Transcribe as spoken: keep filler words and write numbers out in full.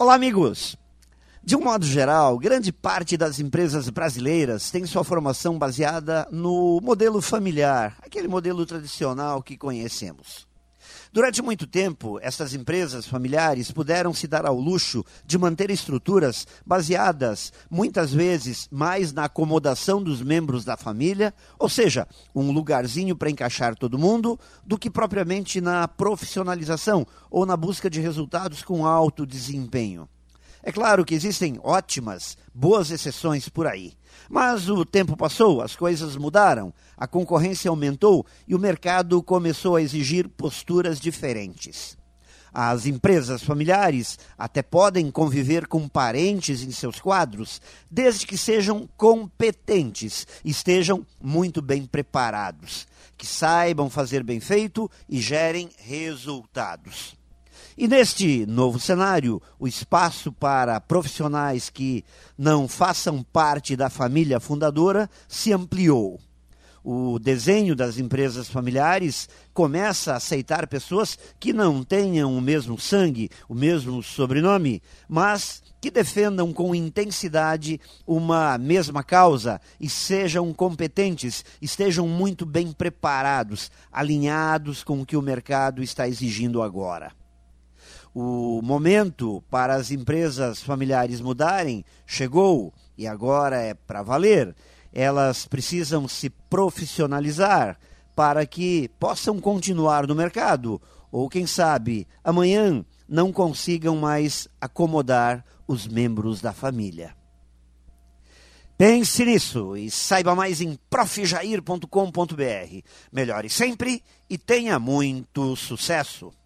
Olá, amigos! De um modo geral, grande parte das empresas brasileiras tem sua formação baseada no modelo familiar, aquele modelo tradicional que conhecemos. Durante muito tempo, essas empresas familiares puderam se dar ao luxo de manter estruturas baseadas, muitas vezes, mais na acomodação dos membros da família, ou seja, um lugarzinho para encaixar todo mundo, do que propriamente na profissionalização ou na busca de resultados com alto desempenho. É claro que existem ótimas, boas exceções por aí. Mas o tempo passou, as coisas mudaram, a concorrência aumentou e o mercado começou a exigir posturas diferentes. As empresas familiares até podem conviver com parentes em seus quadros, desde que sejam competentes, estejam muito bem preparados, que saibam fazer bem feito e gerem resultados. E neste novo cenário, o espaço para profissionais que não façam parte da família fundadora se ampliou. O desenho das empresas familiares começa a aceitar pessoas que não tenham o mesmo sangue, o mesmo sobrenome, mas que defendam com intensidade uma mesma causa e sejam competentes, estejam muito bem preparados, alinhados com o que o mercado está exigindo agora. O momento para as empresas familiares mudarem chegou e agora é para valer. Elas precisam se profissionalizar para que possam continuar no mercado ou, quem sabe, amanhã não consigam mais acomodar os membros da família. Pense nisso e saiba mais em prof jair ponto com ponto b r. Melhore sempre e tenha muito sucesso!